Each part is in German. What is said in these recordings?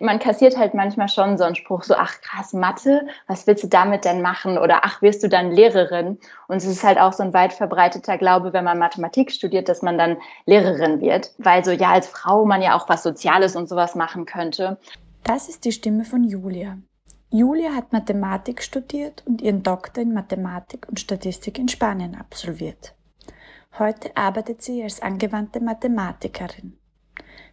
man kassiert halt manchmal schon so einen Spruch, so, ach krass, Mathe, was willst du damit denn machen? Oder ach, wirst du dann Lehrerin? Und es ist halt auch so ein weit verbreiteter Glaube, wenn man Mathematik studiert, dass man dann Lehrerin wird. Weil so, ja, als Frau man ja auch was Soziales und sowas machen könnte. Das ist die Stimme von Julia. Julia hat Mathematik studiert und ihren Doktor in Mathematik und Statistik in Spanien absolviert. Heute arbeitet sie als angewandte Mathematikerin.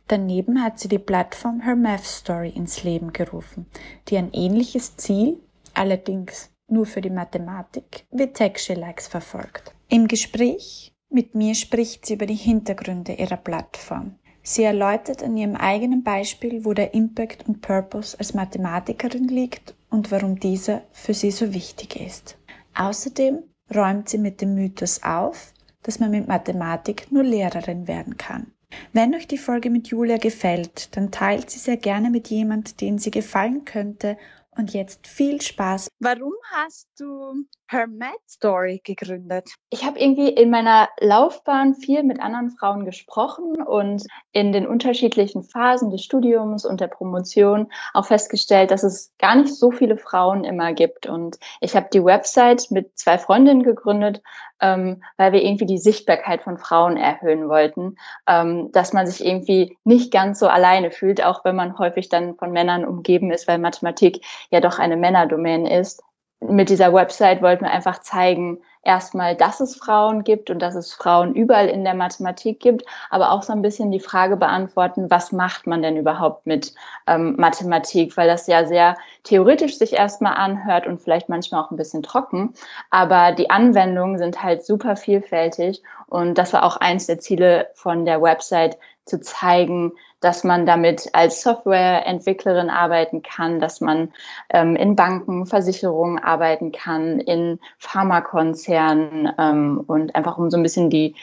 Daneben hat sie die Plattform HerMathStory ins Leben gerufen, die ein ähnliches Ziel, allerdings nur für die Mathematik, wie techshelikes verfolgt. Im Gespräch mit mir spricht sie über die Hintergründe ihrer Plattform. Sie erläutert an ihrem eigenen Beispiel, wo der Impact und Purpose als Mathematikerin liegt und warum dieser für sie so wichtig ist. Außerdem räumt sie mit dem Mythos auf, dass man mit Mathematik nur Lehrerin werden kann. Wenn euch die Folge mit Julia gefällt, dann teilt sie sehr gerne mit jemandem, den sie gefallen könnte. Und jetzt viel Spaß. Warum hast du HerMathStory gegründet? Ich habe irgendwie in meiner Laufbahn viel mit anderen Frauen gesprochen und in den unterschiedlichen Phasen des Studiums und der Promotion auch festgestellt, dass es gar nicht so viele Frauen immer gibt. Und ich habe die Website mit 2 Freundinnen gegründet, weil wir irgendwie die Sichtbarkeit von Frauen erhöhen wollten, dass man sich irgendwie nicht ganz so alleine fühlt, auch wenn man häufig dann von Männern umgeben ist, weil Mathematik ja doch eine Männerdomäne ist. Mit dieser Website wollten wir einfach zeigen, erstmal, dass es Frauen gibt und dass es Frauen überall in der Mathematik gibt, aber auch so ein bisschen die Frage beantworten, was macht man denn überhaupt mit Mathematik, weil das ja sehr theoretisch sich erstmal anhört und vielleicht manchmal auch ein bisschen trocken, aber die Anwendungen sind halt super vielfältig und das war auch eins der Ziele von der Website, zu zeigen, dass man damit als Softwareentwicklerin arbeiten kann, dass man in Banken, Versicherungen arbeiten kann, in Pharmakonzernen und einfach um so ein bisschen die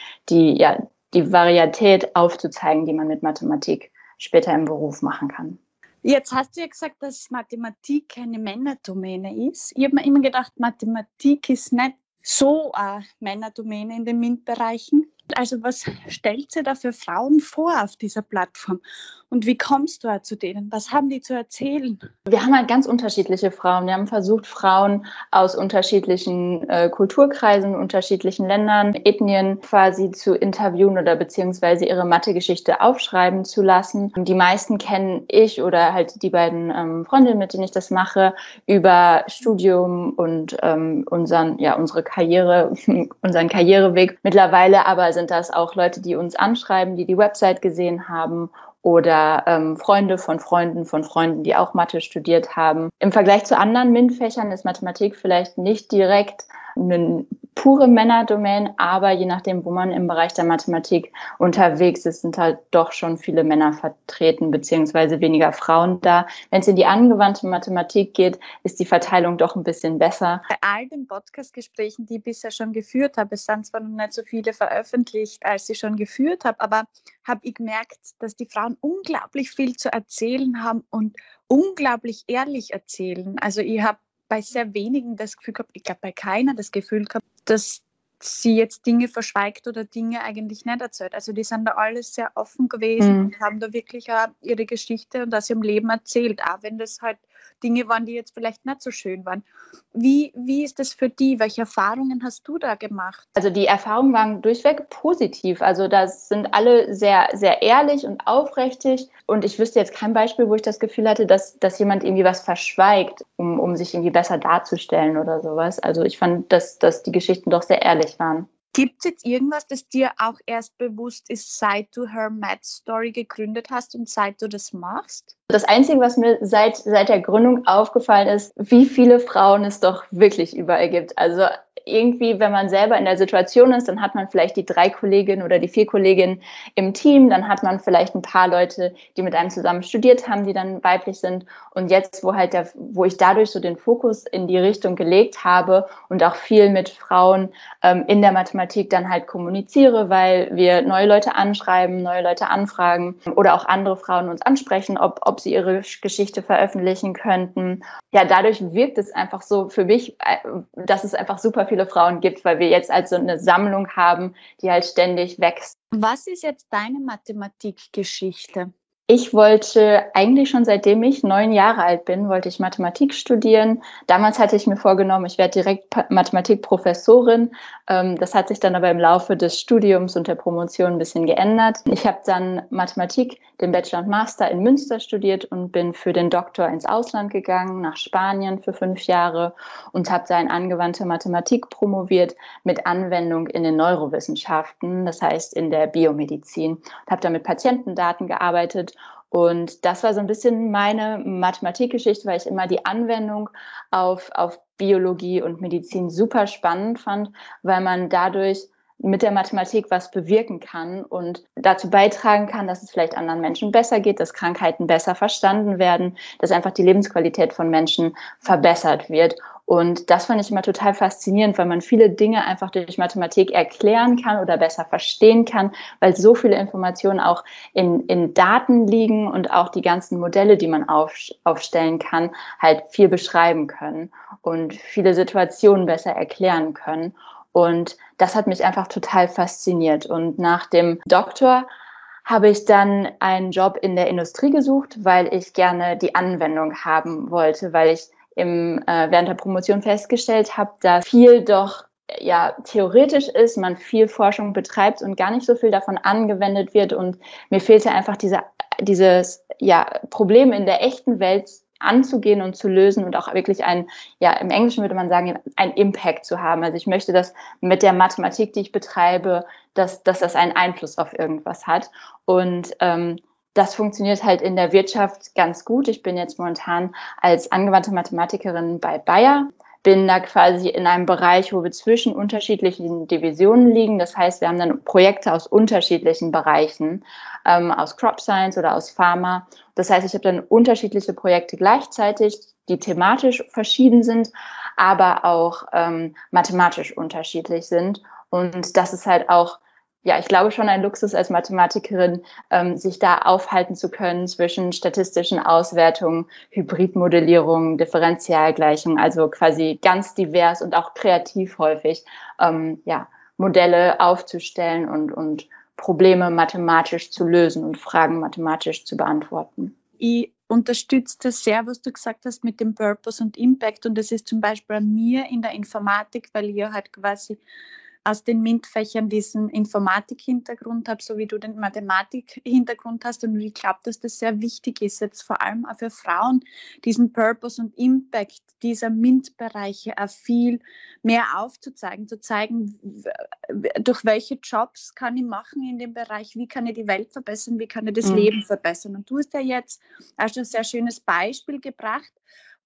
Varietät aufzuzeigen, die man mit Mathematik später im Beruf machen kann. Jetzt hast du ja gesagt, dass Mathematik keine Männerdomäne ist. Ich habe mir immer gedacht, Mathematik ist nicht so eine Männerdomäne in den MINT-Bereichen. Also was stellt ihr da für Frauen vor auf dieser Plattform und wie kommst du da zu denen? Was haben die zu erzählen? Wir haben halt ganz unterschiedliche Frauen. Wir haben versucht, Frauen aus unterschiedlichen Kulturkreisen, unterschiedlichen Ländern, Ethnien quasi zu interviewen oder beziehungsweise ihre Mathegeschichte aufschreiben zu lassen. Die meisten kenne ich oder halt die beiden Freundinnen, mit denen ich das mache, über Studium und unseren Karriereweg. Mittlerweile aber sind das auch Leute, die uns anschreiben, die die Website gesehen haben oder Freunde von Freunden, die auch Mathe studiert haben. Im Vergleich zu anderen MINT-Fächern ist Mathematik vielleicht nicht direkt eine pure Männerdomäne, aber je nachdem, wo man im Bereich der Mathematik unterwegs ist, sind halt doch schon viele Männer vertreten, beziehungsweise weniger Frauen da. Wenn es in die angewandte Mathematik geht, ist die Verteilung doch ein bisschen besser. Bei all den Podcast-Gesprächen, die ich bisher schon geführt habe, es sind zwar noch nicht so viele veröffentlicht, als ich schon geführt habe, aber habe ich gemerkt, dass die Frauen unglaublich viel zu erzählen haben und unglaublich ehrlich erzählen. Also ich habe bei sehr wenigen das Gefühl gehabt, ich glaube bei keiner das Gefühl gehabt, dass sie jetzt Dinge verschweigt oder Dinge eigentlich nicht erzählt. Also die sind da alles sehr offen gewesen und haben da wirklich auch ihre Geschichte und aus ihrem Leben erzählt, auch wenn das halt Dinge waren, die jetzt vielleicht nicht so schön waren. Wie ist das für die? Welche Erfahrungen hast du da gemacht? Also die Erfahrungen waren durchweg positiv. Also da sind alle sehr, sehr ehrlich und aufrichtig. Und ich wüsste jetzt kein Beispiel, wo ich das Gefühl hatte, dass jemand irgendwie was verschweigt, um sich irgendwie besser darzustellen oder sowas. Also ich fand, dass die Geschichten doch sehr ehrlich waren. Gibt es jetzt irgendwas, das dir auch erst bewusst ist, seit du HerMathStory gegründet hast und seit du das machst? Das Einzige, was mir seit der Gründung aufgefallen ist, wie viele Frauen es doch wirklich überall gibt. Also irgendwie, wenn man selber in der Situation ist, dann hat man vielleicht die 3 Kolleginnen oder die 4 Kolleginnen im Team, dann hat man vielleicht ein paar Leute, die mit einem zusammen studiert haben, die dann weiblich sind. Und jetzt, wo ich dadurch so den Fokus in die Richtung gelegt habe und auch viel mit Frauen in der Mathematik dann halt kommuniziere, weil wir neue Leute anschreiben, neue Leute anfragen oder auch andere Frauen uns ansprechen, ob sie ihre Geschichte veröffentlichen könnten. Ja, dadurch wirkt es einfach so für mich, dass es einfach super viele Frauen gibt, weil wir jetzt als so eine Sammlung haben, die halt ständig wächst. Was ist jetzt deine Mathematikgeschichte? Ich wollte eigentlich schon seitdem ich 9 Jahre alt bin, wollte ich Mathematik studieren. Damals hatte ich mir vorgenommen, ich werde direkt Mathematikprofessorin. Das hat sich dann aber im Laufe des Studiums und der Promotion ein bisschen geändert. Ich habe dann Mathematik, den Bachelor und Master in Münster studiert und bin für den Doktor ins Ausland gegangen, nach Spanien für 5 Jahre und habe da in angewandte Mathematik promoviert mit Anwendung in den Neurowissenschaften, das heißt in der Biomedizin. Und habe da mit Patientendaten gearbeitet. Und das war so ein bisschen meine Mathematikgeschichte, weil ich immer die Anwendung auf Biologie und Medizin super spannend fand, weil man dadurch mit der Mathematik was bewirken kann und dazu beitragen kann, dass es vielleicht anderen Menschen besser geht, dass Krankheiten besser verstanden werden, dass einfach die Lebensqualität von Menschen verbessert wird. Und das fand ich immer total faszinierend, weil man viele Dinge einfach durch Mathematik erklären kann oder besser verstehen kann, weil so viele Informationen auch in Daten liegen und auch die ganzen Modelle, die man aufstellen kann, halt viel beschreiben können und viele Situationen besser erklären können. Und das hat mich einfach total fasziniert. Und nach dem Doktor habe ich dann einen Job in der Industrie gesucht, weil ich gerne die Anwendung haben wollte, weil ich während der Promotion festgestellt habe, dass viel doch ja theoretisch ist, man viel Forschung betreibt und gar nicht so viel davon angewendet wird. Und mir fehlte einfach dieses ja, Problem in der echten Welt anzugehen und zu lösen und auch wirklich einen, ja, im Englischen würde man sagen, einen Impact zu haben. Also ich möchte, dass mit der Mathematik, die ich betreibe, dass das einen Einfluss auf irgendwas hat. Und das funktioniert halt in der Wirtschaft ganz gut. Ich bin jetzt momentan als angewandte Mathematikerin bei Bayer, bin da quasi in einem Bereich, wo wir zwischen unterschiedlichen Divisionen liegen. Das heißt, wir haben dann Projekte aus unterschiedlichen Bereichen, aus Crop Science oder aus Pharma. Das heißt, ich habe dann unterschiedliche Projekte gleichzeitig, die thematisch verschieden sind, aber auch mathematisch unterschiedlich sind. Und das ist halt auch, ja, ich glaube schon ein Luxus als Mathematikerin, sich da aufhalten zu können zwischen statistischen Auswertungen, Hybridmodellierung, Differentialgleichung, also quasi ganz divers und auch kreativ häufig Modelle aufzustellen und Probleme mathematisch zu lösen und Fragen mathematisch zu beantworten. Ich unterstütze das sehr, was du gesagt hast mit dem Purpose und Impact, und das ist zum Beispiel an mir in der Informatik, weil ich ja halt quasi aus den MINT-Fächern diesen Informatik-Hintergrund habe, so wie du den Mathematik-Hintergrund hast. Und ich glaube, dass das sehr wichtig ist, jetzt vor allem auch für Frauen, diesen Purpose und Impact dieser MINT-Bereiche auch viel mehr aufzuzeigen, zu zeigen, durch welche Jobs kann ich machen in dem Bereich, wie kann ich die Welt verbessern, wie kann ich das Leben verbessern. Und du hast ja jetzt auch schon ein sehr schönes Beispiel gebracht.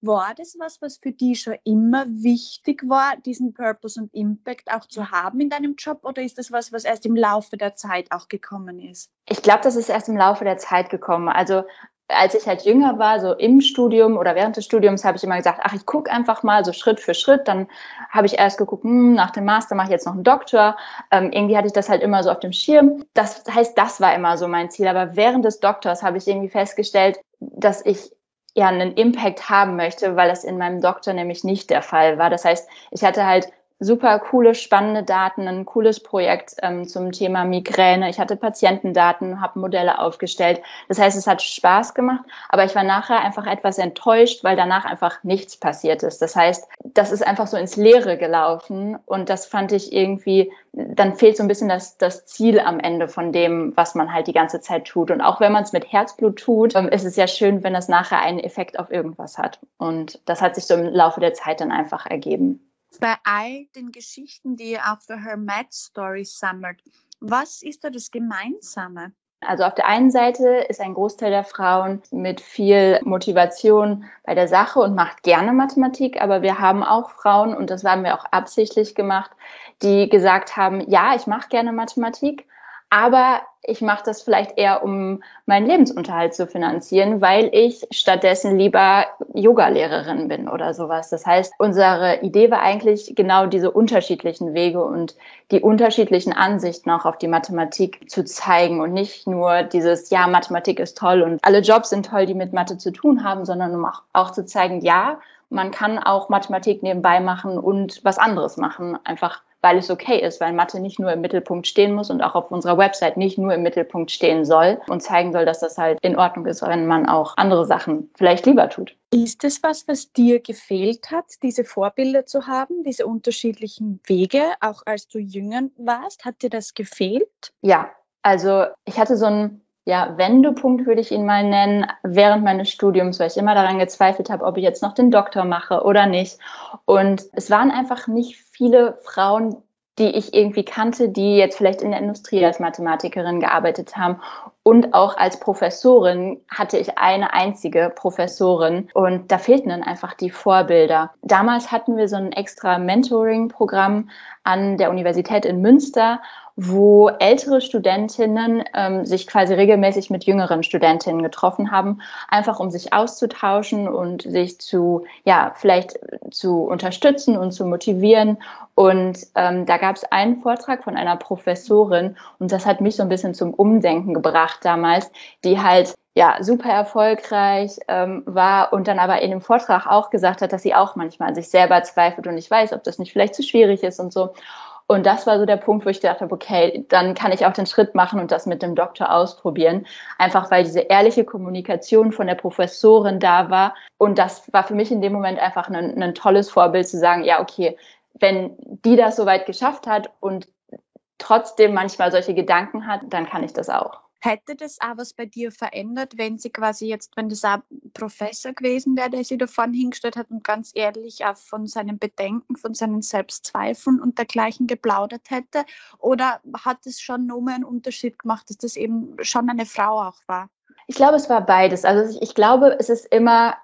War das was für dich schon immer wichtig war, diesen Purpose und Impact auch zu haben in deinem Job? Oder ist das was erst im Laufe der Zeit auch gekommen ist? Ich glaube, das ist erst im Laufe der Zeit gekommen. Also als ich halt jünger war, so im Studium oder während des Studiums, habe ich immer gesagt, ach, ich gucke einfach mal so Schritt für Schritt. Dann habe ich erst geguckt, nach dem Master mache ich jetzt noch einen Doktor. Irgendwie hatte ich das halt immer so auf dem Schirm. Das heißt, das war immer so mein Ziel. Aber während des Doktors habe ich irgendwie festgestellt, dass ich ja einen Impact haben möchte, weil das in meinem Doktor nämlich nicht der Fall war. Das heißt, ich hatte halt super coole, spannende Daten, ein cooles Projekt zum Thema Migräne. Ich hatte Patientendaten, habe Modelle aufgestellt. Das heißt, es hat Spaß gemacht, aber ich war nachher einfach etwas enttäuscht, weil danach einfach nichts passiert ist. Das heißt, das ist einfach so ins Leere gelaufen und das fand ich irgendwie, dann fehlt so ein bisschen das Ziel am Ende von dem, was man halt die ganze Zeit tut. Und auch wenn man es mit Herzblut tut, ist es ja schön, wenn das nachher einen Effekt auf irgendwas hat. Und das hat sich so im Laufe der Zeit dann einfach ergeben. Bei all den Geschichten, die ihr auch für HerMathStory sammelt, was ist da das Gemeinsame? Also auf der einen Seite ist ein Großteil der Frauen mit viel Motivation bei der Sache und macht gerne Mathematik, aber wir haben auch Frauen, und das haben wir auch absichtlich gemacht, die gesagt haben, ja, ich mache gerne Mathematik, aber ich mache das vielleicht eher, um meinen Lebensunterhalt zu finanzieren, weil ich stattdessen lieber Yoga-Lehrerin bin oder sowas. Das heißt, unsere Idee war eigentlich genau diese unterschiedlichen Wege und die unterschiedlichen Ansichten auch auf die Mathematik zu zeigen und nicht nur dieses, ja, Mathematik ist toll und alle Jobs sind toll, die mit Mathe zu tun haben, sondern um auch zu zeigen, ja, man kann auch Mathematik nebenbei machen und was anderes machen, einfach weil es okay ist, weil Mathe nicht nur im Mittelpunkt stehen muss und auch auf unserer Website nicht nur im Mittelpunkt stehen soll und zeigen soll, dass das halt in Ordnung ist, wenn man auch andere Sachen vielleicht lieber tut. Ist das was dir gefehlt hat, diese Vorbilder zu haben, diese unterschiedlichen Wege, auch als du jünger warst? Hat dir das gefehlt? Ja, also ich hatte so einen Wendepunkt, würde ich ihn mal nennen, während meines Studiums, weil ich immer daran gezweifelt habe, ob ich jetzt noch den Doktor mache oder nicht. Und es waren einfach nicht viele Frauen, die ich irgendwie kannte, die jetzt vielleicht in der Industrie als Mathematikerin gearbeitet haben. Und auch als Professorin hatte ich eine einzige Professorin und da fehlten dann einfach die Vorbilder. Damals hatten wir so ein extra Mentoring-Programm an der Universität in Münster, wo ältere Studentinnen sich quasi regelmäßig mit jüngeren Studentinnen getroffen haben, einfach um sich auszutauschen und sich vielleicht zu unterstützen und zu motivieren. Und da gab es einen Vortrag von einer Professorin und das hat mich so ein bisschen zum Umdenken gebracht damals, die halt super erfolgreich war und dann aber in dem Vortrag auch gesagt hat, dass sie auch manchmal an sich selber zweifelt und ich weiß, ob das nicht vielleicht zu schwierig ist und so. Und das war so der Punkt, wo ich gedacht habe, okay, dann kann ich auch den Schritt machen und das mit dem Doktor ausprobieren. Einfach weil diese ehrliche Kommunikation von der Professorin da war. Und das war für mich in dem Moment einfach ein tolles Vorbild zu sagen, ja, okay, wenn die das soweit geschafft hat und trotzdem manchmal solche Gedanken hat, dann kann ich das auch. Hätte das auch was bei dir verändert, wenn das auch Professor gewesen wäre, der sich da vorne hingestellt hat und ganz ehrlich auch von seinen Bedenken, von seinen Selbstzweifeln und dergleichen geplaudert hätte? Oder hat es schon nochmal einen Unterschied gemacht, dass das eben schon eine Frau auch war? Ich glaube, es war beides. Also ich glaube, es ist immer,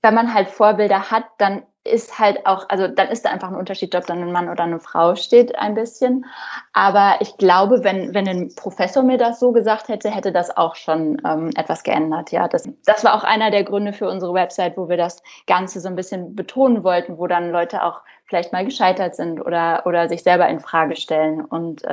wenn man halt Vorbilder hat, dann ist halt auch, also dann ist da einfach ein Unterschied, ob dann ein Mann oder eine Frau steht ein bisschen. Aber ich glaube, wenn ein Professor mir das so gesagt hätte, hätte das auch schon etwas geändert. Ja, das war auch einer der Gründe für unsere Website, wo wir das Ganze so ein bisschen betonen wollten, wo dann Leute auch vielleicht mal gescheitert sind oder sich selber in Frage stellen und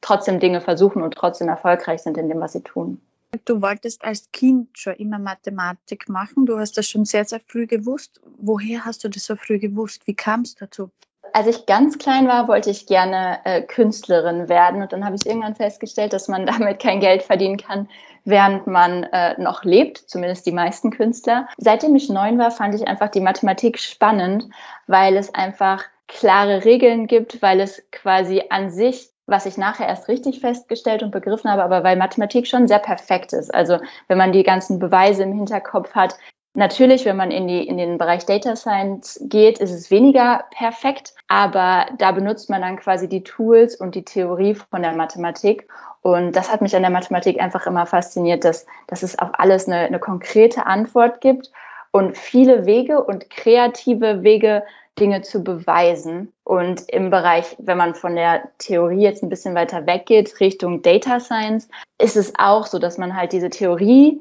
trotzdem Dinge versuchen und trotzdem erfolgreich sind in dem, was sie tun. Du wolltest als Kind schon immer Mathematik machen. Du hast das schon sehr, sehr früh gewusst. Woher hast du das so früh gewusst? Wie kam es dazu? Als ich ganz klein war, wollte ich gerne Künstlerin werden. Und dann habe ich irgendwann festgestellt, dass man damit kein Geld verdienen kann, während man noch lebt, zumindest die meisten Künstler. Seitdem ich 9 war, fand ich einfach die Mathematik spannend, weil es einfach klare Regeln gibt, weil es quasi an sich, was ich nachher erst richtig festgestellt und begriffen habe, aber weil Mathematik schon sehr perfekt ist. Also wenn man die ganzen Beweise im Hinterkopf hat, natürlich, wenn man in den Bereich Data Science geht, ist es weniger perfekt, aber da benutzt man dann quasi die Tools und die Theorie von der Mathematik. Und das hat mich an der Mathematik einfach immer fasziniert, dass es auf alles eine konkrete Antwort gibt und viele Wege und kreative Wege, Dinge zu beweisen. Und im Bereich, wenn man von der Theorie jetzt ein bisschen weiter weggeht, Richtung Data Science, ist es auch so, dass man halt diese Theorie,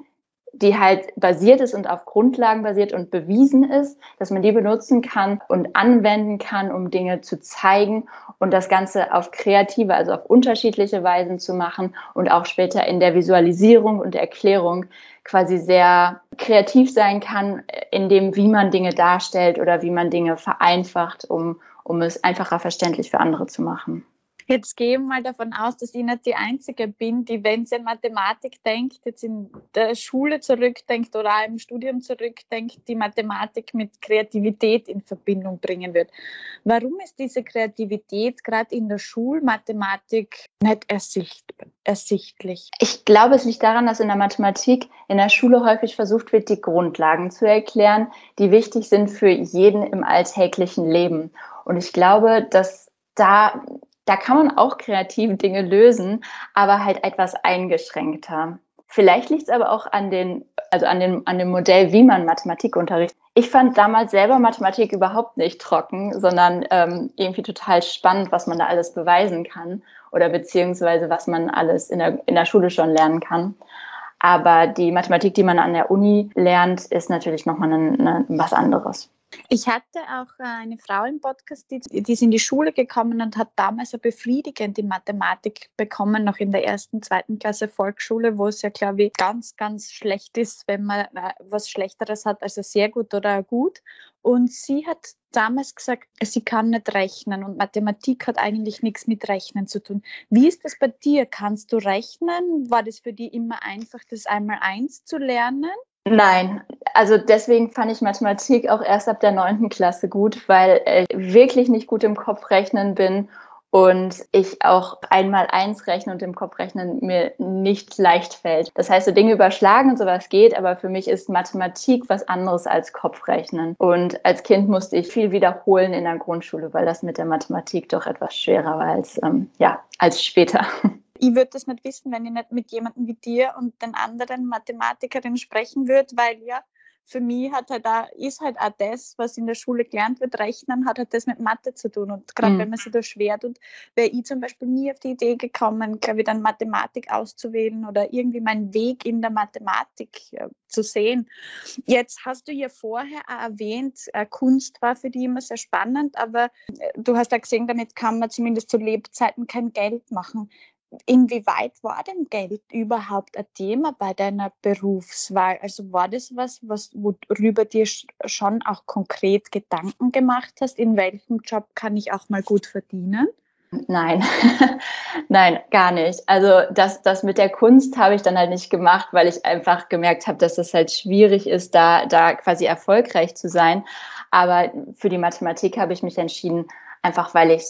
die halt basiert ist und auf Grundlagen basiert und bewiesen ist, dass man die benutzen kann und anwenden kann, um Dinge zu zeigen und das Ganze auf kreative, also auf unterschiedliche Weisen zu machen und auch später in der Visualisierung und Erklärung quasi sehr kreativ sein kann, in dem, wie man Dinge darstellt oder wie man Dinge vereinfacht, um es einfacher verständlich für andere zu machen. Jetzt gehen wir mal davon aus, dass ich nicht die Einzige bin, die, wenn sie an Mathematik denkt, jetzt in der Schule zurückdenkt oder auch im Studium zurückdenkt, die Mathematik mit Kreativität in Verbindung bringen wird. Warum ist diese Kreativität gerade in der Schulmathematik nicht ersichtlich? Ich glaube, es liegt daran, dass in der Mathematik in der Schule häufig versucht wird, die Grundlagen zu erklären, die wichtig sind für jeden im alltäglichen Leben. Und ich glaube, dass da kann man auch kreative Dinge lösen, aber halt etwas eingeschränkter. Vielleicht liegt es aber auch an dem Modell, wie man Mathematik unterrichtet. Ich fand damals selber Mathematik überhaupt nicht trocken, sondern irgendwie total spannend, was man da alles beweisen kann oder beziehungsweise was man alles in der Schule schon lernen kann. Aber die Mathematik, die man an der Uni lernt, ist natürlich nochmal was anderes. Ich hatte auch eine Frau im Podcast, die ist in die Schule gekommen und hat damals eine befriedigende Mathematik bekommen, noch in der 1., 2. Klasse Volksschule, wo es ja, glaube ich, ganz, ganz schlecht ist, wenn man was Schlechteres hat, also sehr gut oder gut. Und sie hat damals gesagt, sie kann nicht rechnen und Mathematik hat eigentlich nichts mit Rechnen zu tun. Wie ist das bei dir? Kannst du rechnen? War das für dich immer einfach, das 1x1 zu lernen? Nein, also deswegen fand ich Mathematik auch erst ab der 9. Klasse gut, weil ich wirklich nicht gut im Kopf rechnen bin und ich auch 1x1 rechnen und im Kopf rechnen mir nicht leicht fällt. Das heißt, so Dinge überschlagen und sowas geht, aber für mich ist Mathematik was anderes als Kopfrechnen. Und als Kind musste ich viel wiederholen in der Grundschule, weil das mit der Mathematik doch etwas schwerer war als später. Ich würde das nicht wissen, wenn ich nicht mit jemandem wie dir und den anderen Mathematikerinnen sprechen würde, weil ja, für mich ist halt auch das, was in der Schule gelernt wird, Rechnen, hat halt das mit Mathe zu tun. Und gerade wenn man sich da schwer tut, wäre ich zum Beispiel nie auf die Idee gekommen, glaube ich, dann Mathematik auszuwählen oder irgendwie meinen Weg in der Mathematik zu sehen. Jetzt hast du ja vorher auch erwähnt, Kunst war für dich immer sehr spannend, aber du hast ja gesehen, damit kann man zumindest zu Lebzeiten kein Geld machen. Inwieweit war denn Geld überhaupt ein Thema bei deiner Berufswahl? Also war das was worüber dir schon auch konkret Gedanken gemacht hast? In welchem Job kann ich auch mal gut verdienen? Nein, nein, gar nicht. Also das mit der Kunst habe ich dann halt nicht gemacht, weil ich einfach gemerkt habe, dass das halt schwierig ist, da quasi erfolgreich zu sein. Aber für die Mathematik habe ich mich entschieden, einfach weil ich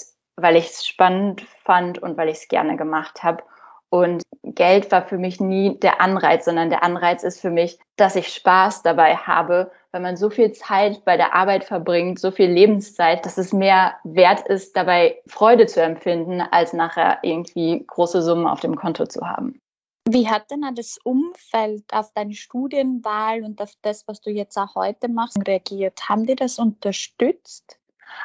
es spannend fand und weil ich es gerne gemacht habe. Und Geld war für mich nie der Anreiz, sondern der Anreiz ist für mich, dass ich Spaß dabei habe, weil man so viel Zeit bei der Arbeit verbringt, so viel Lebenszeit, dass es mehr wert ist, dabei Freude zu empfinden, als nachher irgendwie große Summen auf dem Konto zu haben. Wie hat denn das Umfeld auf deine Studienwahl und auf das, was du jetzt auch heute machst, reagiert? Haben die das unterstützt?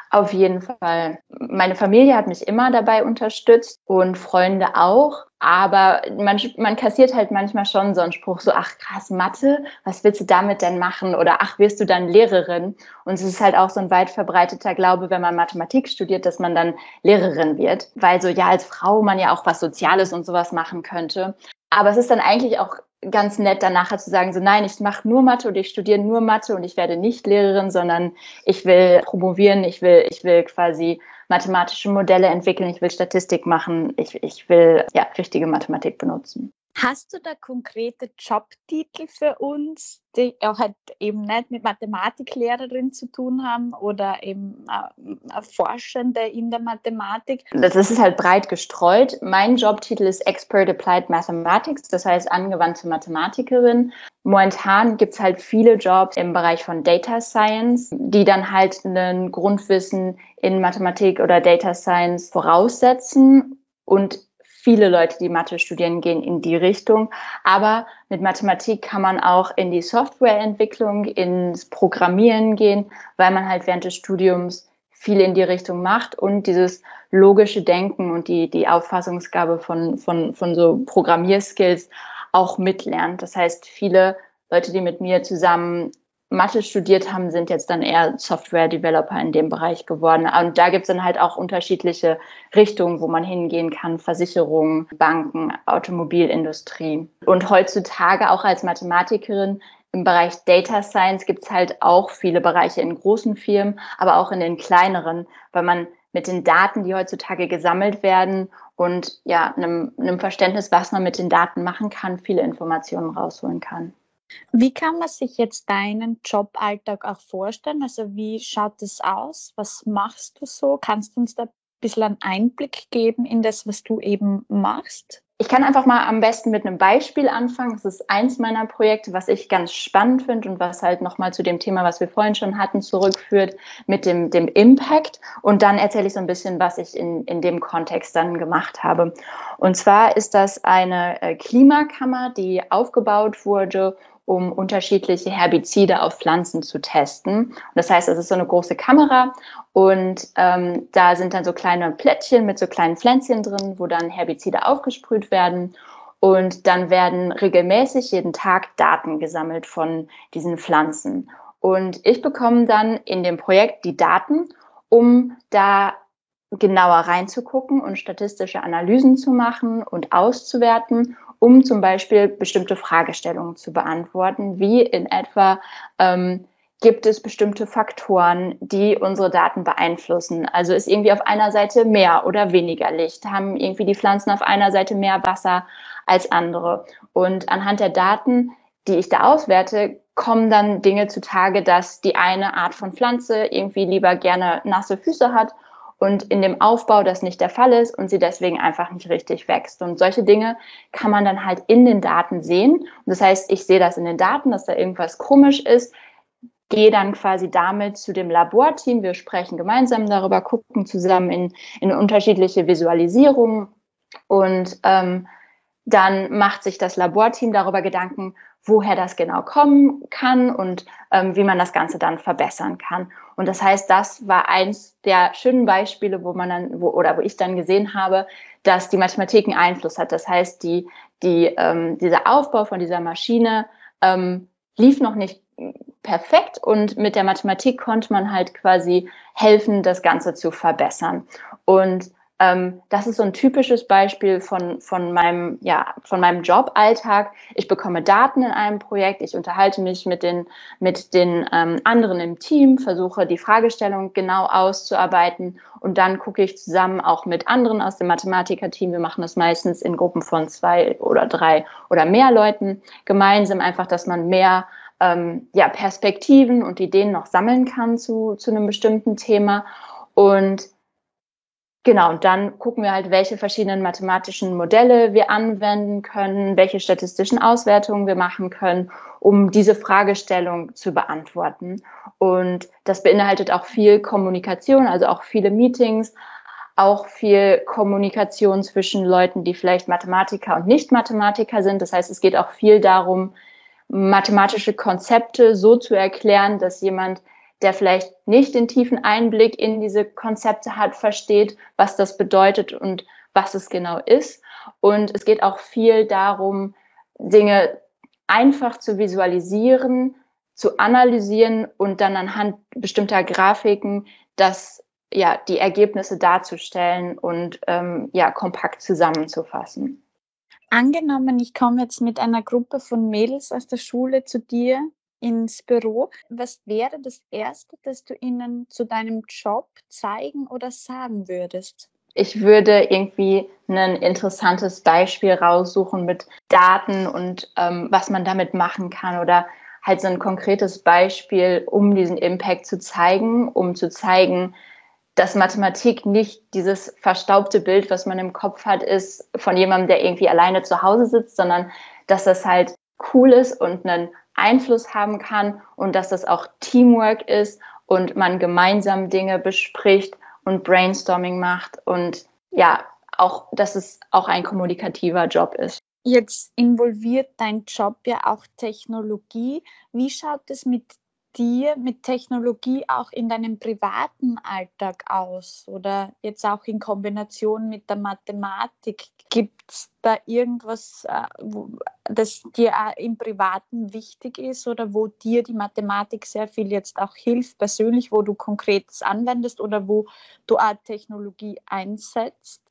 Auf jeden Fall. Meine Familie hat mich immer dabei unterstützt und Freunde auch. Aber man kassiert halt manchmal schon so einen Spruch, so, ach krass, Mathe, was willst du damit denn machen? Oder ach, wirst du dann Lehrerin? Und es ist halt auch so ein weit verbreiteter Glaube, wenn man Mathematik studiert, dass man dann Lehrerin wird. Weil so, ja, als Frau man ja auch was Soziales und sowas machen könnte. Aber es ist dann eigentlich auch ganz nett, danach zu sagen, so nein, ich mache nur Mathe und ich studiere nur Mathe und ich werde nicht Lehrerin, sondern ich will promovieren, ich will quasi mathematische Modelle entwickeln, ich will Statistik machen, ich will ja richtige Mathematik benutzen. Hast du da konkrete Jobtitel für uns, die auch halt eben nicht mit Mathematiklehrerin zu tun haben oder eben Forschende in der Mathematik? Das ist halt breit gestreut. Mein Jobtitel ist Expert Applied Mathematics, das heißt angewandte Mathematikerin. Momentan gibt es halt viele Jobs im Bereich von Data Science, die dann halt ein Grundwissen in Mathematik oder Data Science voraussetzen und viele Leute, die Mathe studieren, gehen in die Richtung. Aber mit Mathematik kann man auch in die Softwareentwicklung, ins Programmieren gehen, weil man halt während des Studiums viel in die Richtung macht und dieses logische Denken und die Auffassungsgabe von so Programmierskills auch mitlernt. Das heißt, viele Leute, die mit mir zusammen Mathe studiert haben, sind jetzt dann eher Software-Developer in dem Bereich geworden. Und da gibt es dann halt auch unterschiedliche Richtungen, wo man hingehen kann. Versicherungen, Banken, Automobilindustrie. Und heutzutage auch als Mathematikerin im Bereich Data Science gibt es halt auch viele Bereiche in großen Firmen, aber auch in den kleineren, weil man mit den Daten, die heutzutage gesammelt werden und ja, einem Verständnis, was man mit den Daten machen kann, viele Informationen rausholen kann. Wie kann man sich jetzt deinen Joballtag auch vorstellen? Also wie schaut das aus? Was machst du so? Kannst du uns da ein bisschen einen Einblick geben in das, was du eben machst? Ich kann einfach mal am besten mit einem Beispiel anfangen. Das ist eins meiner Projekte, was ich ganz spannend finde und was halt nochmal zu dem Thema, was wir vorhin schon hatten, zurückführt mit dem Impact. Und dann erzähle ich so ein bisschen, was ich in dem Kontext dann gemacht habe. Und zwar ist das eine Klimakammer, die aufgebaut wurde, um unterschiedliche Herbizide auf Pflanzen zu testen. Und das heißt, es ist so eine große Kamera und da sind dann so kleine Plättchen mit so kleinen Pflänzchen drin, wo dann Herbizide aufgesprüht werden. Und dann werden regelmäßig jeden Tag Daten gesammelt von diesen Pflanzen. Und ich bekomme dann in dem Projekt die Daten, um da genauer reinzugucken und statistische Analysen zu machen und auszuwerten, um zum Beispiel bestimmte Fragestellungen zu beantworten, wie in etwa gibt es bestimmte Faktoren, die unsere Daten beeinflussen. Also ist irgendwie auf einer Seite mehr oder weniger Licht, haben irgendwie die Pflanzen auf einer Seite mehr Wasser als andere. Und anhand der Daten, die ich da auswerte, kommen dann Dinge zutage, dass die eine Art von Pflanze irgendwie lieber gerne nasse Füße hat und in dem Aufbau das nicht der Fall ist und sie deswegen einfach nicht richtig wächst. Und solche Dinge kann man dann halt in den Daten sehen. Und das heißt, ich sehe das in den Daten, dass da irgendwas komisch ist, gehe dann quasi damit zu dem Laborteam, wir sprechen gemeinsam darüber, gucken zusammen in unterschiedliche Visualisierungen und dann macht sich das Laborteam darüber Gedanken, woher das genau kommen kann und wie man das Ganze dann verbessern kann. Und das heißt, das war eins der schönen Beispiele, wo man dann, wo ich dann gesehen habe, dass die Mathematik einen Einfluss hat. Das heißt, dieser Aufbau von dieser Maschine lief noch nicht perfekt und mit der Mathematik konnte man halt quasi helfen, das Ganze zu verbessern. Und das ist so ein typisches Beispiel von meinem Joballtag. Ich bekomme Daten in einem Projekt, ich unterhalte mich mit den anderen im Team, versuche die Fragestellung genau auszuarbeiten und dann gucke ich zusammen auch mit anderen aus dem Mathematikerteam. Wir machen das meistens in Gruppen von 2 oder 3 oder mehr Leuten gemeinsam, einfach, dass man mehr Perspektiven und Ideen noch sammeln kann zu einem bestimmten Thema. Und genau, und dann gucken wir halt, welche verschiedenen mathematischen Modelle wir anwenden können, welche statistischen Auswertungen wir machen können, um diese Fragestellung zu beantworten. Und das beinhaltet auch viel Kommunikation, also auch viele Meetings, auch viel Kommunikation zwischen Leuten, die vielleicht Mathematiker und Nicht-Mathematiker sind. Das heißt, es geht auch viel darum, mathematische Konzepte so zu erklären, dass jemand, der vielleicht nicht den tiefen Einblick in diese Konzepte hat, versteht, was das bedeutet und was es genau ist. Und es geht auch viel darum, Dinge einfach zu visualisieren, zu analysieren und dann anhand bestimmter Grafiken die Ergebnisse darzustellen und kompakt zusammenzufassen. Angenommen, ich komme jetzt mit einer Gruppe von Mädels aus der Schule zu dir ins Büro. Was wäre das Erste, das du ihnen zu deinem Job zeigen oder sagen würdest? Ich würde irgendwie ein interessantes Beispiel raussuchen mit Daten und was man damit machen kann oder halt so ein konkretes Beispiel, um diesen Impact zu zeigen, um zu zeigen, dass Mathematik nicht dieses verstaubte Bild, was man im Kopf hat, ist von jemandem, der irgendwie alleine zu Hause sitzt, sondern dass das halt cool ist und einen Einfluss haben kann und dass das auch Teamwork ist und man gemeinsam Dinge bespricht und Brainstorming macht und auch, dass es auch ein kommunikativer Job ist. Jetzt involviert dein Job ja auch Technologie. Wie schaut es mit dir mit Technologie auch in deinem privaten Alltag aus oder jetzt auch in Kombination mit der Mathematik? Gibt es da irgendwas, das dir im Privaten wichtig ist oder wo dir die Mathematik sehr viel jetzt auch hilft persönlich, wo du Konkretes anwendest oder wo du auch Technologie einsetzt?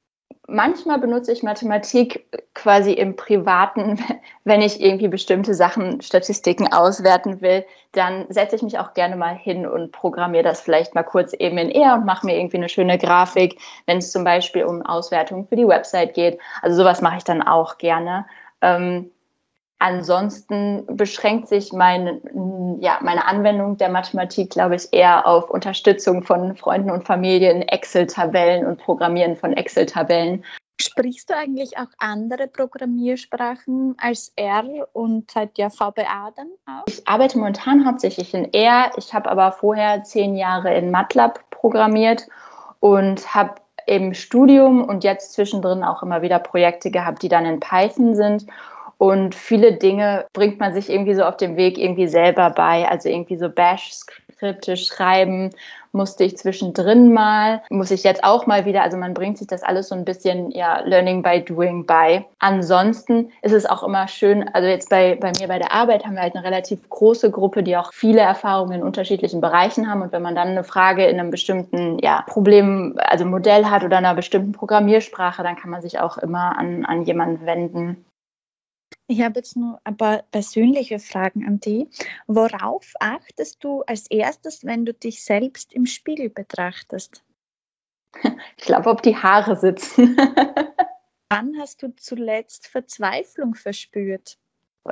Manchmal benutze ich Mathematik quasi im Privaten, wenn ich irgendwie bestimmte Sachen, Statistiken auswerten will, dann setze ich mich auch gerne mal hin und programmiere das vielleicht mal kurz eben in R und mache mir irgendwie eine schöne Grafik, wenn es zum Beispiel um Auswertungen für die Website geht. Also sowas mache ich dann auch gerne. Ansonsten beschränkt sich meine Anwendung der Mathematik, glaube ich, eher auf Unterstützung von Freunden und Familien, Excel-Tabellen und Programmieren von Excel-Tabellen. Sprichst du eigentlich auch andere Programmiersprachen als R und halt VBA dann auch? Ich arbeite momentan hauptsächlich in R. Ich habe aber vorher 10 Jahre in MATLAB programmiert und habe im Studium und jetzt zwischendrin auch immer wieder Projekte gehabt, die dann in Python sind. Und viele Dinge bringt man sich irgendwie so auf dem Weg irgendwie selber bei. Also irgendwie so Bash-Skripte schreiben musste ich zwischendrin mal, muss ich jetzt auch mal wieder. Also man bringt sich das alles so ein bisschen, ja, Learning by Doing bei. Ansonsten ist es auch immer schön, also jetzt bei mir bei der Arbeit haben wir halt eine relativ große Gruppe, die auch viele Erfahrungen in unterschiedlichen Bereichen haben. Und wenn man dann eine Frage in einem bestimmten, ja, Problem, also Modell hat oder einer bestimmten Programmiersprache, dann kann man sich auch immer an jemanden wenden. Ich habe jetzt nur ein paar persönliche Fragen an dich. Worauf achtest du als erstes, wenn du dich selbst im Spiegel betrachtest? Ich glaube, ob die Haare sitzen. Wann hast du zuletzt Verzweiflung verspürt?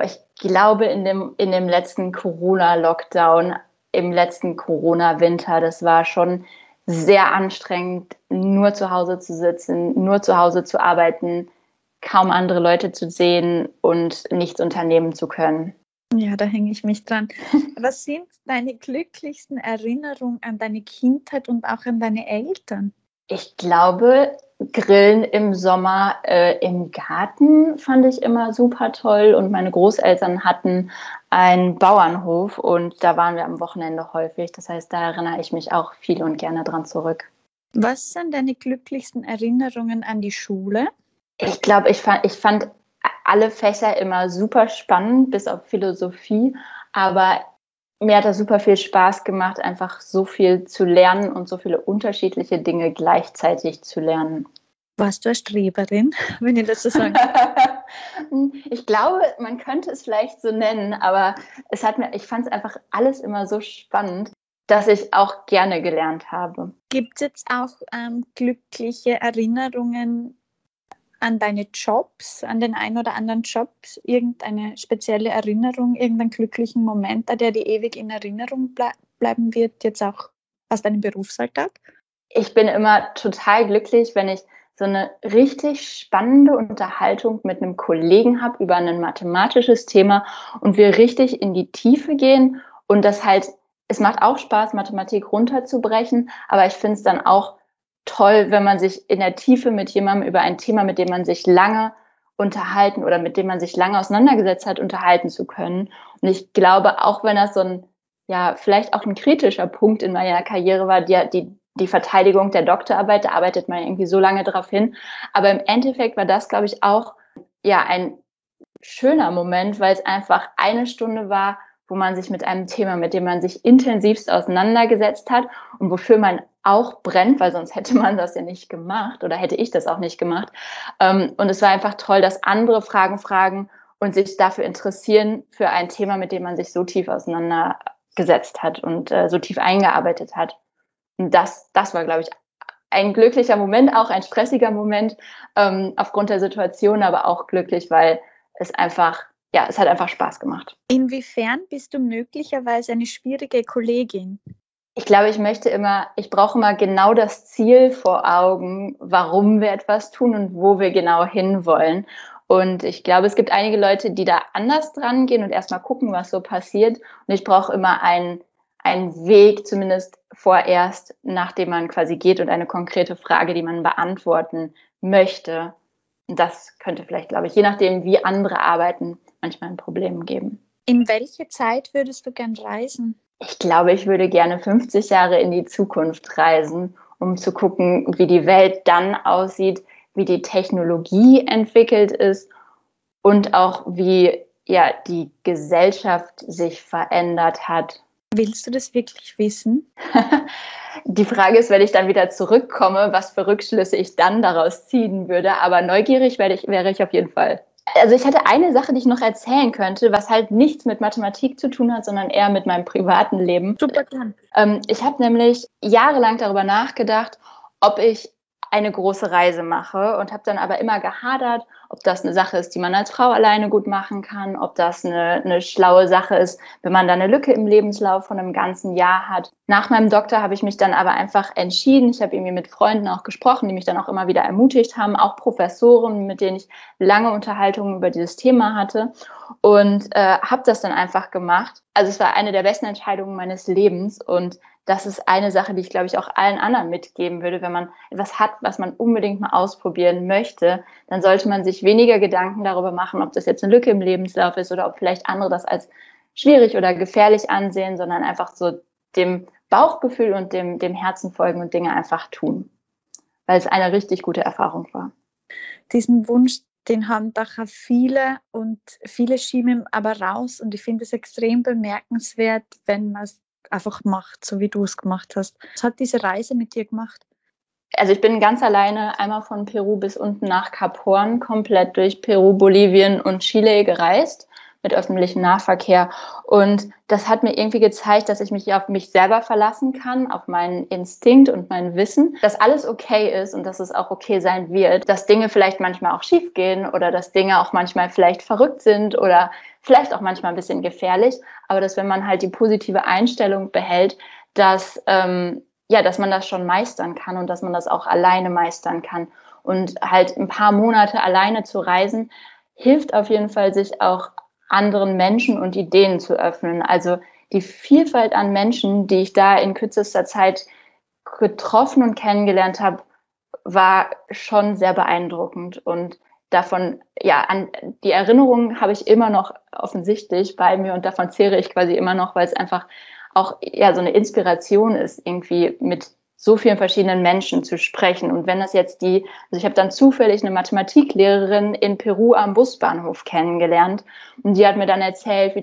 Ich glaube, in dem letzten Corona-Lockdown, im letzten Corona-Winter, das war schon sehr anstrengend, nur zu Hause zu sitzen, nur zu Hause zu arbeiten, kaum andere Leute zu sehen und nichts unternehmen zu können. Ja, da hänge ich mich dran. Was sind deine glücklichsten Erinnerungen an deine Kindheit und auch an deine Eltern? Ich glaube, Grillen im Sommer im Garten fand ich immer super toll. Und meine Großeltern hatten einen Bauernhof und da waren wir am Wochenende häufig. Das heißt, da erinnere ich mich auch viel und gerne dran zurück. Was sind deine glücklichsten Erinnerungen an die Schule? Ich glaube, ich fand alle Fächer immer super spannend, bis auf Philosophie, aber mir hat das super viel Spaß gemacht, einfach so viel zu lernen und so viele unterschiedliche Dinge gleichzeitig zu lernen. Warst du eine Streberin, wenn ihr das so sagen könnt? Ich glaube, man könnte es vielleicht so nennen, aber ich fand es einfach alles immer so spannend, dass ich auch gerne gelernt habe. Gibt es jetzt auch glückliche Erinnerungen an deine Jobs, an den einen oder anderen Jobs, irgendeine spezielle Erinnerung, irgendeinen glücklichen Moment, der dir ewig in Erinnerung bleiben wird, jetzt auch aus deinem Berufsalltag? Ich bin immer total glücklich, wenn ich so eine richtig spannende Unterhaltung mit einem Kollegen habe über ein mathematisches Thema und wir richtig in die Tiefe gehen und das halt, es macht auch Spaß, Mathematik runterzubrechen, aber ich finde es dann auch toll, wenn man sich in der Tiefe mit jemandem über ein Thema, mit dem man sich lange unterhalten oder mit dem man sich lange auseinandergesetzt hat, unterhalten zu können. Und ich glaube, auch wenn das so ein, ja, vielleicht auch ein kritischer Punkt in meiner Karriere war, die Verteidigung der Doktorarbeit, da arbeitet man irgendwie so lange drauf hin. Aber im Endeffekt war das, glaube ich, auch, ja, ein schöner Moment, weil es einfach eine Stunde war, wo man sich mit einem Thema, mit dem man sich intensivst auseinandergesetzt hat und wofür man auch brennt, weil sonst hätte man das ja nicht gemacht oder hätte ich das auch nicht gemacht. Und es war einfach toll, dass andere fragen und sich dafür interessieren für ein Thema, mit dem man sich so tief auseinandergesetzt hat und so tief eingearbeitet hat. Und das war, glaube ich, ein glücklicher Moment, auch ein stressiger Moment aufgrund der Situation, aber auch glücklich, weil es einfach, ja, es hat einfach Spaß gemacht. Inwiefern bist du möglicherweise eine schwierige Kollegin? Ich glaube, ich brauche immer genau das Ziel vor Augen, warum wir etwas tun und wo wir genau hinwollen. Und ich glaube, es gibt einige Leute, die da anders dran gehen und erstmal gucken, was so passiert. Und ich brauche immer einen Weg, zumindest vorerst, nachdem man quasi geht und eine konkrete Frage, die man beantworten möchte. Und das könnte vielleicht, glaube ich, je nachdem, wie andere arbeiten, manchmal ein Problem geben. In welche Zeit würdest du gern reisen? Ich glaube, ich würde gerne 50 Jahre in die Zukunft reisen, um zu gucken, wie die Welt dann aussieht, wie die Technologie entwickelt ist und auch wie, ja, die Gesellschaft sich verändert hat. Willst du das wirklich wissen? Die Frage ist, wenn ich dann wieder zurückkomme, was für Rückschlüsse ich dann daraus ziehen würde. Aber neugierig wäre ich auf jeden Fall. Also ich hatte eine Sache, die ich noch erzählen könnte, was halt nichts mit Mathematik zu tun hat, sondern eher mit meinem privaten Leben. Super gern. Ich habe nämlich jahrelang darüber nachgedacht, ob ich eine große Reise mache und habe dann aber immer gehadert, ob das eine Sache ist, die man als Frau alleine gut machen kann, ob das eine schlaue Sache ist, wenn man da eine Lücke im Lebenslauf von einem ganzen Jahr hat. Nach meinem Doktor habe ich mich dann aber einfach entschieden. Ich habe irgendwie mit Freunden auch gesprochen, die mich dann auch immer wieder ermutigt haben, auch Professoren, mit denen ich lange Unterhaltungen über dieses Thema hatte und habe das dann einfach gemacht. Also es war eine der besten Entscheidungen meines Lebens und das ist eine Sache, die ich, glaube ich, auch allen anderen mitgeben würde. Wenn man etwas hat, was man unbedingt mal ausprobieren möchte, dann sollte man sich sich weniger Gedanken darüber machen, ob das jetzt eine Lücke im Lebenslauf ist oder ob vielleicht andere das als schwierig oder gefährlich ansehen, sondern einfach so dem Bauchgefühl und dem Herzen folgen und Dinge einfach tun, weil es eine richtig gute Erfahrung war. Diesen Wunsch, den haben daher viele und viele schieben aber raus und ich finde es extrem bemerkenswert, wenn man es einfach macht, so wie du es gemacht hast. Was hat diese Reise mit dir gemacht? Also ich bin ganz alleine einmal von Peru bis unten nach Kap Horn komplett durch Peru, Bolivien und Chile gereist mit öffentlichem Nahverkehr und das hat mir irgendwie gezeigt, dass ich mich auf mich selber verlassen kann, auf meinen Instinkt und mein Wissen, dass alles okay ist und dass es auch okay sein wird, dass Dinge vielleicht manchmal auch schief gehen oder dass Dinge auch manchmal vielleicht verrückt sind oder vielleicht auch manchmal ein bisschen gefährlich, aber dass wenn man halt die positive Einstellung behält, dass dass man das schon meistern kann und dass man das auch alleine meistern kann und halt ein paar Monate alleine zu reisen, hilft auf jeden Fall, sich auch anderen Menschen und Ideen zu öffnen. Also die Vielfalt an Menschen, die ich da in kürzester Zeit getroffen und kennengelernt habe, war schon sehr beeindruckend. Und davon, an die Erinnerungen habe ich immer noch offensichtlich bei mir und davon zehre ich quasi immer noch, weil es einfach auch so eine Inspiration ist, irgendwie mit so vielen verschiedenen Menschen zu sprechen. Und wenn das jetzt ich habe dann zufällig eine Mathematiklehrerin in Peru am Busbahnhof kennengelernt und die hat mir dann erzählt, wie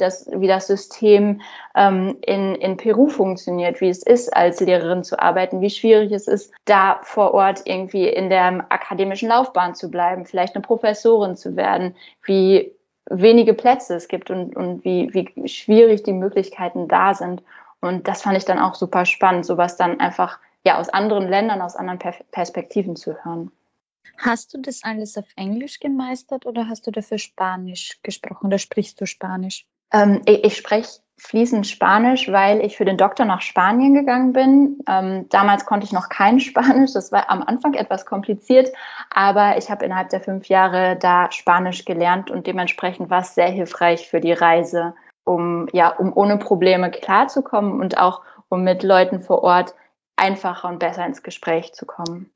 das System in Peru funktioniert, wie es ist, als Lehrerin zu arbeiten, wie schwierig es ist, da vor Ort irgendwie in der akademischen Laufbahn zu bleiben, vielleicht eine Professorin zu werden, wie wenige Plätze es gibt und wie schwierig die Möglichkeiten da sind. Und das fand ich dann auch super spannend, sowas dann einfach aus anderen Ländern, aus anderen Perspektiven zu hören. Hast du das alles auf Englisch gemeistert oder hast du dafür Spanisch gesprochen oder sprichst du Spanisch? Ich spreche fließend Spanisch, weil ich für den Doktor nach Spanien gegangen bin. Damals konnte ich noch kein Spanisch, das war am Anfang etwas kompliziert, aber ich habe innerhalb der 5 Jahre da Spanisch gelernt und dementsprechend war es sehr hilfreich für die Reise, um ohne Probleme klarzukommen und auch um mit Leuten vor Ort einfacher und besser ins Gespräch zu kommen.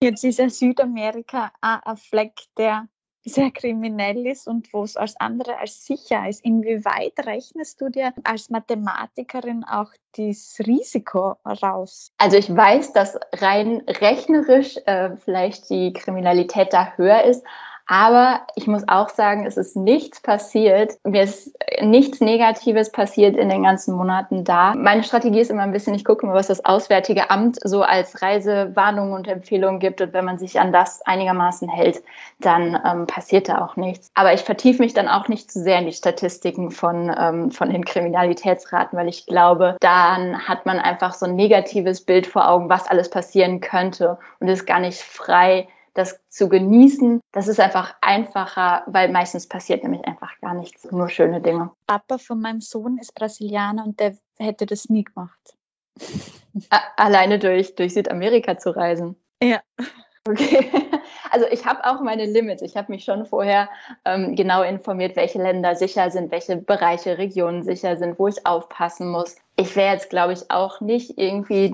Jetzt ist ja Südamerika ein Fleck, der sehr kriminell ist und wo es als andere als sicher ist. Inwieweit rechnest du dir als Mathematikerin auch das Risiko raus? Also ich weiß, dass rein rechnerisch vielleicht die Kriminalität da höher ist, aber ich muss auch sagen, es ist nichts passiert. Mir ist nichts Negatives passiert in den ganzen Monaten da. Meine Strategie ist immer ein bisschen, ich gucke mal, was das Auswärtige Amt so als Reisewarnungen und Empfehlungen gibt. Und wenn man sich an das einigermaßen hält, dann passiert da auch nichts. Aber ich vertiefe mich dann auch nicht zu sehr in die Statistiken von den Kriminalitätsraten, weil ich glaube, dann hat man einfach so ein negatives Bild vor Augen, was alles passieren könnte und ist gar nicht frei, das zu genießen, das ist einfach einfacher, weil meistens passiert nämlich einfach gar nichts, nur schöne Dinge. Papa von meinem Sohn ist Brasilianer und der hätte das nie gemacht. Alleine durch Südamerika zu reisen? Ja. Okay, also ich habe auch meine Limits. Ich habe mich schon vorher genau informiert, welche Länder sicher sind, welche Bereiche, Regionen sicher sind, wo ich aufpassen muss. Ich wäre jetzt, glaube ich, auch nicht irgendwie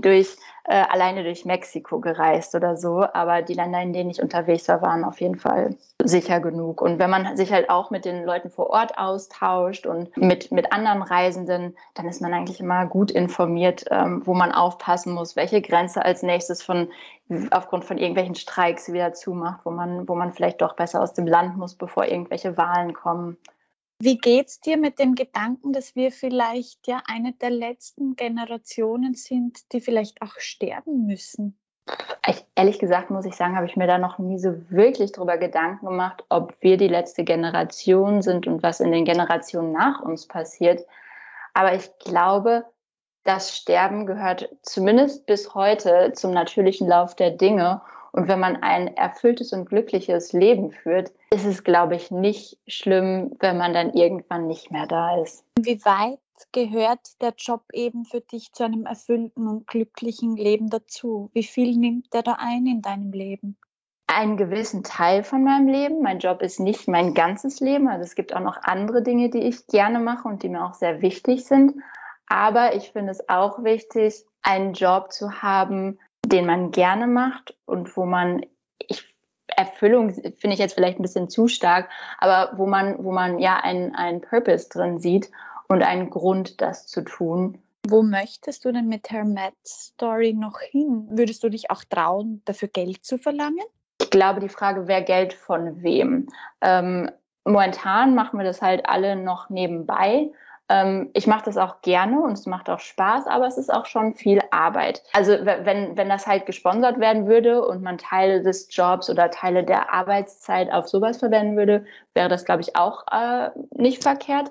alleine durch Mexiko gereist oder so, aber die Länder, in denen ich unterwegs war, waren auf jeden Fall sicher genug. Und wenn man sich halt auch mit den Leuten vor Ort austauscht und mit anderen Reisenden, dann ist man eigentlich immer gut informiert, wo man aufpassen muss, welche Grenze als nächstes aufgrund von irgendwelchen Streiks wieder zumacht, wo man vielleicht doch besser aus dem Land muss, bevor irgendwelche Wahlen kommen. Wie geht's dir mit dem Gedanken, dass wir vielleicht eine der letzten Generationen sind, die vielleicht auch sterben müssen? Ehrlich gesagt, muss ich sagen, habe ich mir da noch nie so wirklich drüber Gedanken gemacht, ob wir die letzte Generation sind und was in den Generationen nach uns passiert. Aber ich glaube, das Sterben gehört zumindest bis heute zum natürlichen Lauf der Dinge. Und wenn man ein erfülltes und glückliches Leben führt, ist es, glaube ich, nicht schlimm, wenn man dann irgendwann nicht mehr da ist. Inwieweit gehört der Job eben für dich zu einem erfüllten und glücklichen Leben dazu? Wie viel nimmt der da ein in deinem Leben? Einen gewissen Teil von meinem Leben. Mein Job ist nicht mein ganzes Leben. Also es gibt auch noch andere Dinge, die ich gerne mache und die mir auch sehr wichtig sind. Aber ich finde es auch wichtig, einen Job zu haben, den man gerne macht und wo man, ich Erfüllung finde ich jetzt vielleicht ein bisschen zu stark, aber wo man ja einen Purpose drin sieht und einen Grund, das zu tun. Wo möchtest du denn mit HerMathStory noch hin? Würdest du dich auch trauen, dafür Geld zu verlangen? Ich glaube, die Frage wäre Geld von wem. Momentan machen wir das halt alle noch nebenbei. Ich mache das auch gerne und es macht auch Spaß, aber es ist auch schon viel Arbeit. Also wenn das halt gesponsert werden würde und man Teile des Jobs oder Teile der Arbeitszeit auf sowas verwenden würde, wäre das, glaube ich, auch nicht verkehrt.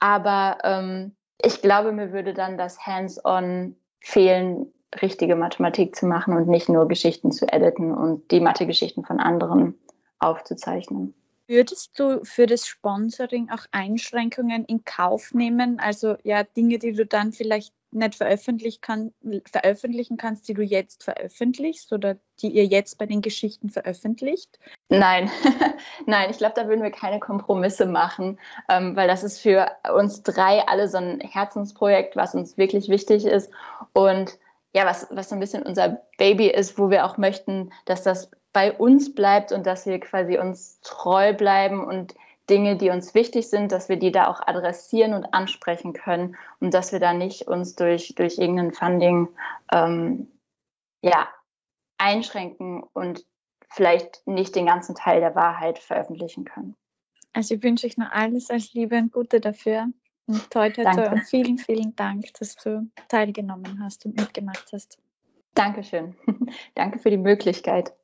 Aber ich glaube, mir würde dann das Hands-on fehlen, richtige Mathematik zu machen und nicht nur Geschichten zu editen und die Mathe-Geschichten von anderen aufzuzeichnen. Würdest du für das Sponsoring auch Einschränkungen in Kauf nehmen? Also ja, Dinge, die du dann vielleicht nicht veröffentlichen kannst, die du jetzt veröffentlichst oder die ihr jetzt bei den Geschichten veröffentlicht? Nein, nein, ich glaube, da würden wir keine Kompromisse machen, weil das ist für uns drei alle so ein Herzensprojekt, was uns wirklich wichtig ist und ja, was so ein bisschen unser Baby ist, wo wir auch möchten, dass das bei uns bleibt und dass wir quasi uns treu bleiben und Dinge, die uns wichtig sind, dass wir die da auch adressieren und ansprechen können und dass wir da nicht uns durch irgendein Funding einschränken und vielleicht nicht den ganzen Teil der Wahrheit veröffentlichen können. Also ich wünsche euch nur alles als Liebe und Gute dafür. Und toi, toi, toi. Und vielen, vielen Dank, dass du teilgenommen hast und mitgemacht hast. Dankeschön. Danke für die Möglichkeit.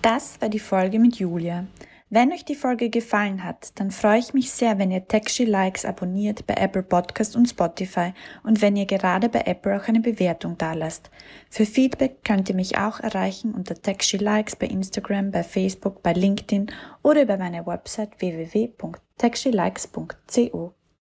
Das war die Folge mit Julia. Wenn euch die Folge gefallen hat, dann freue ich mich sehr, wenn ihr techshelikes abonniert bei Apple Podcast und Spotify und wenn ihr gerade bei Apple auch eine Bewertung dalasst. Für Feedback könnt ihr mich auch erreichen unter techshelikes bei Instagram, bei Facebook, bei LinkedIn oder über meine Website www.techshelikes.co.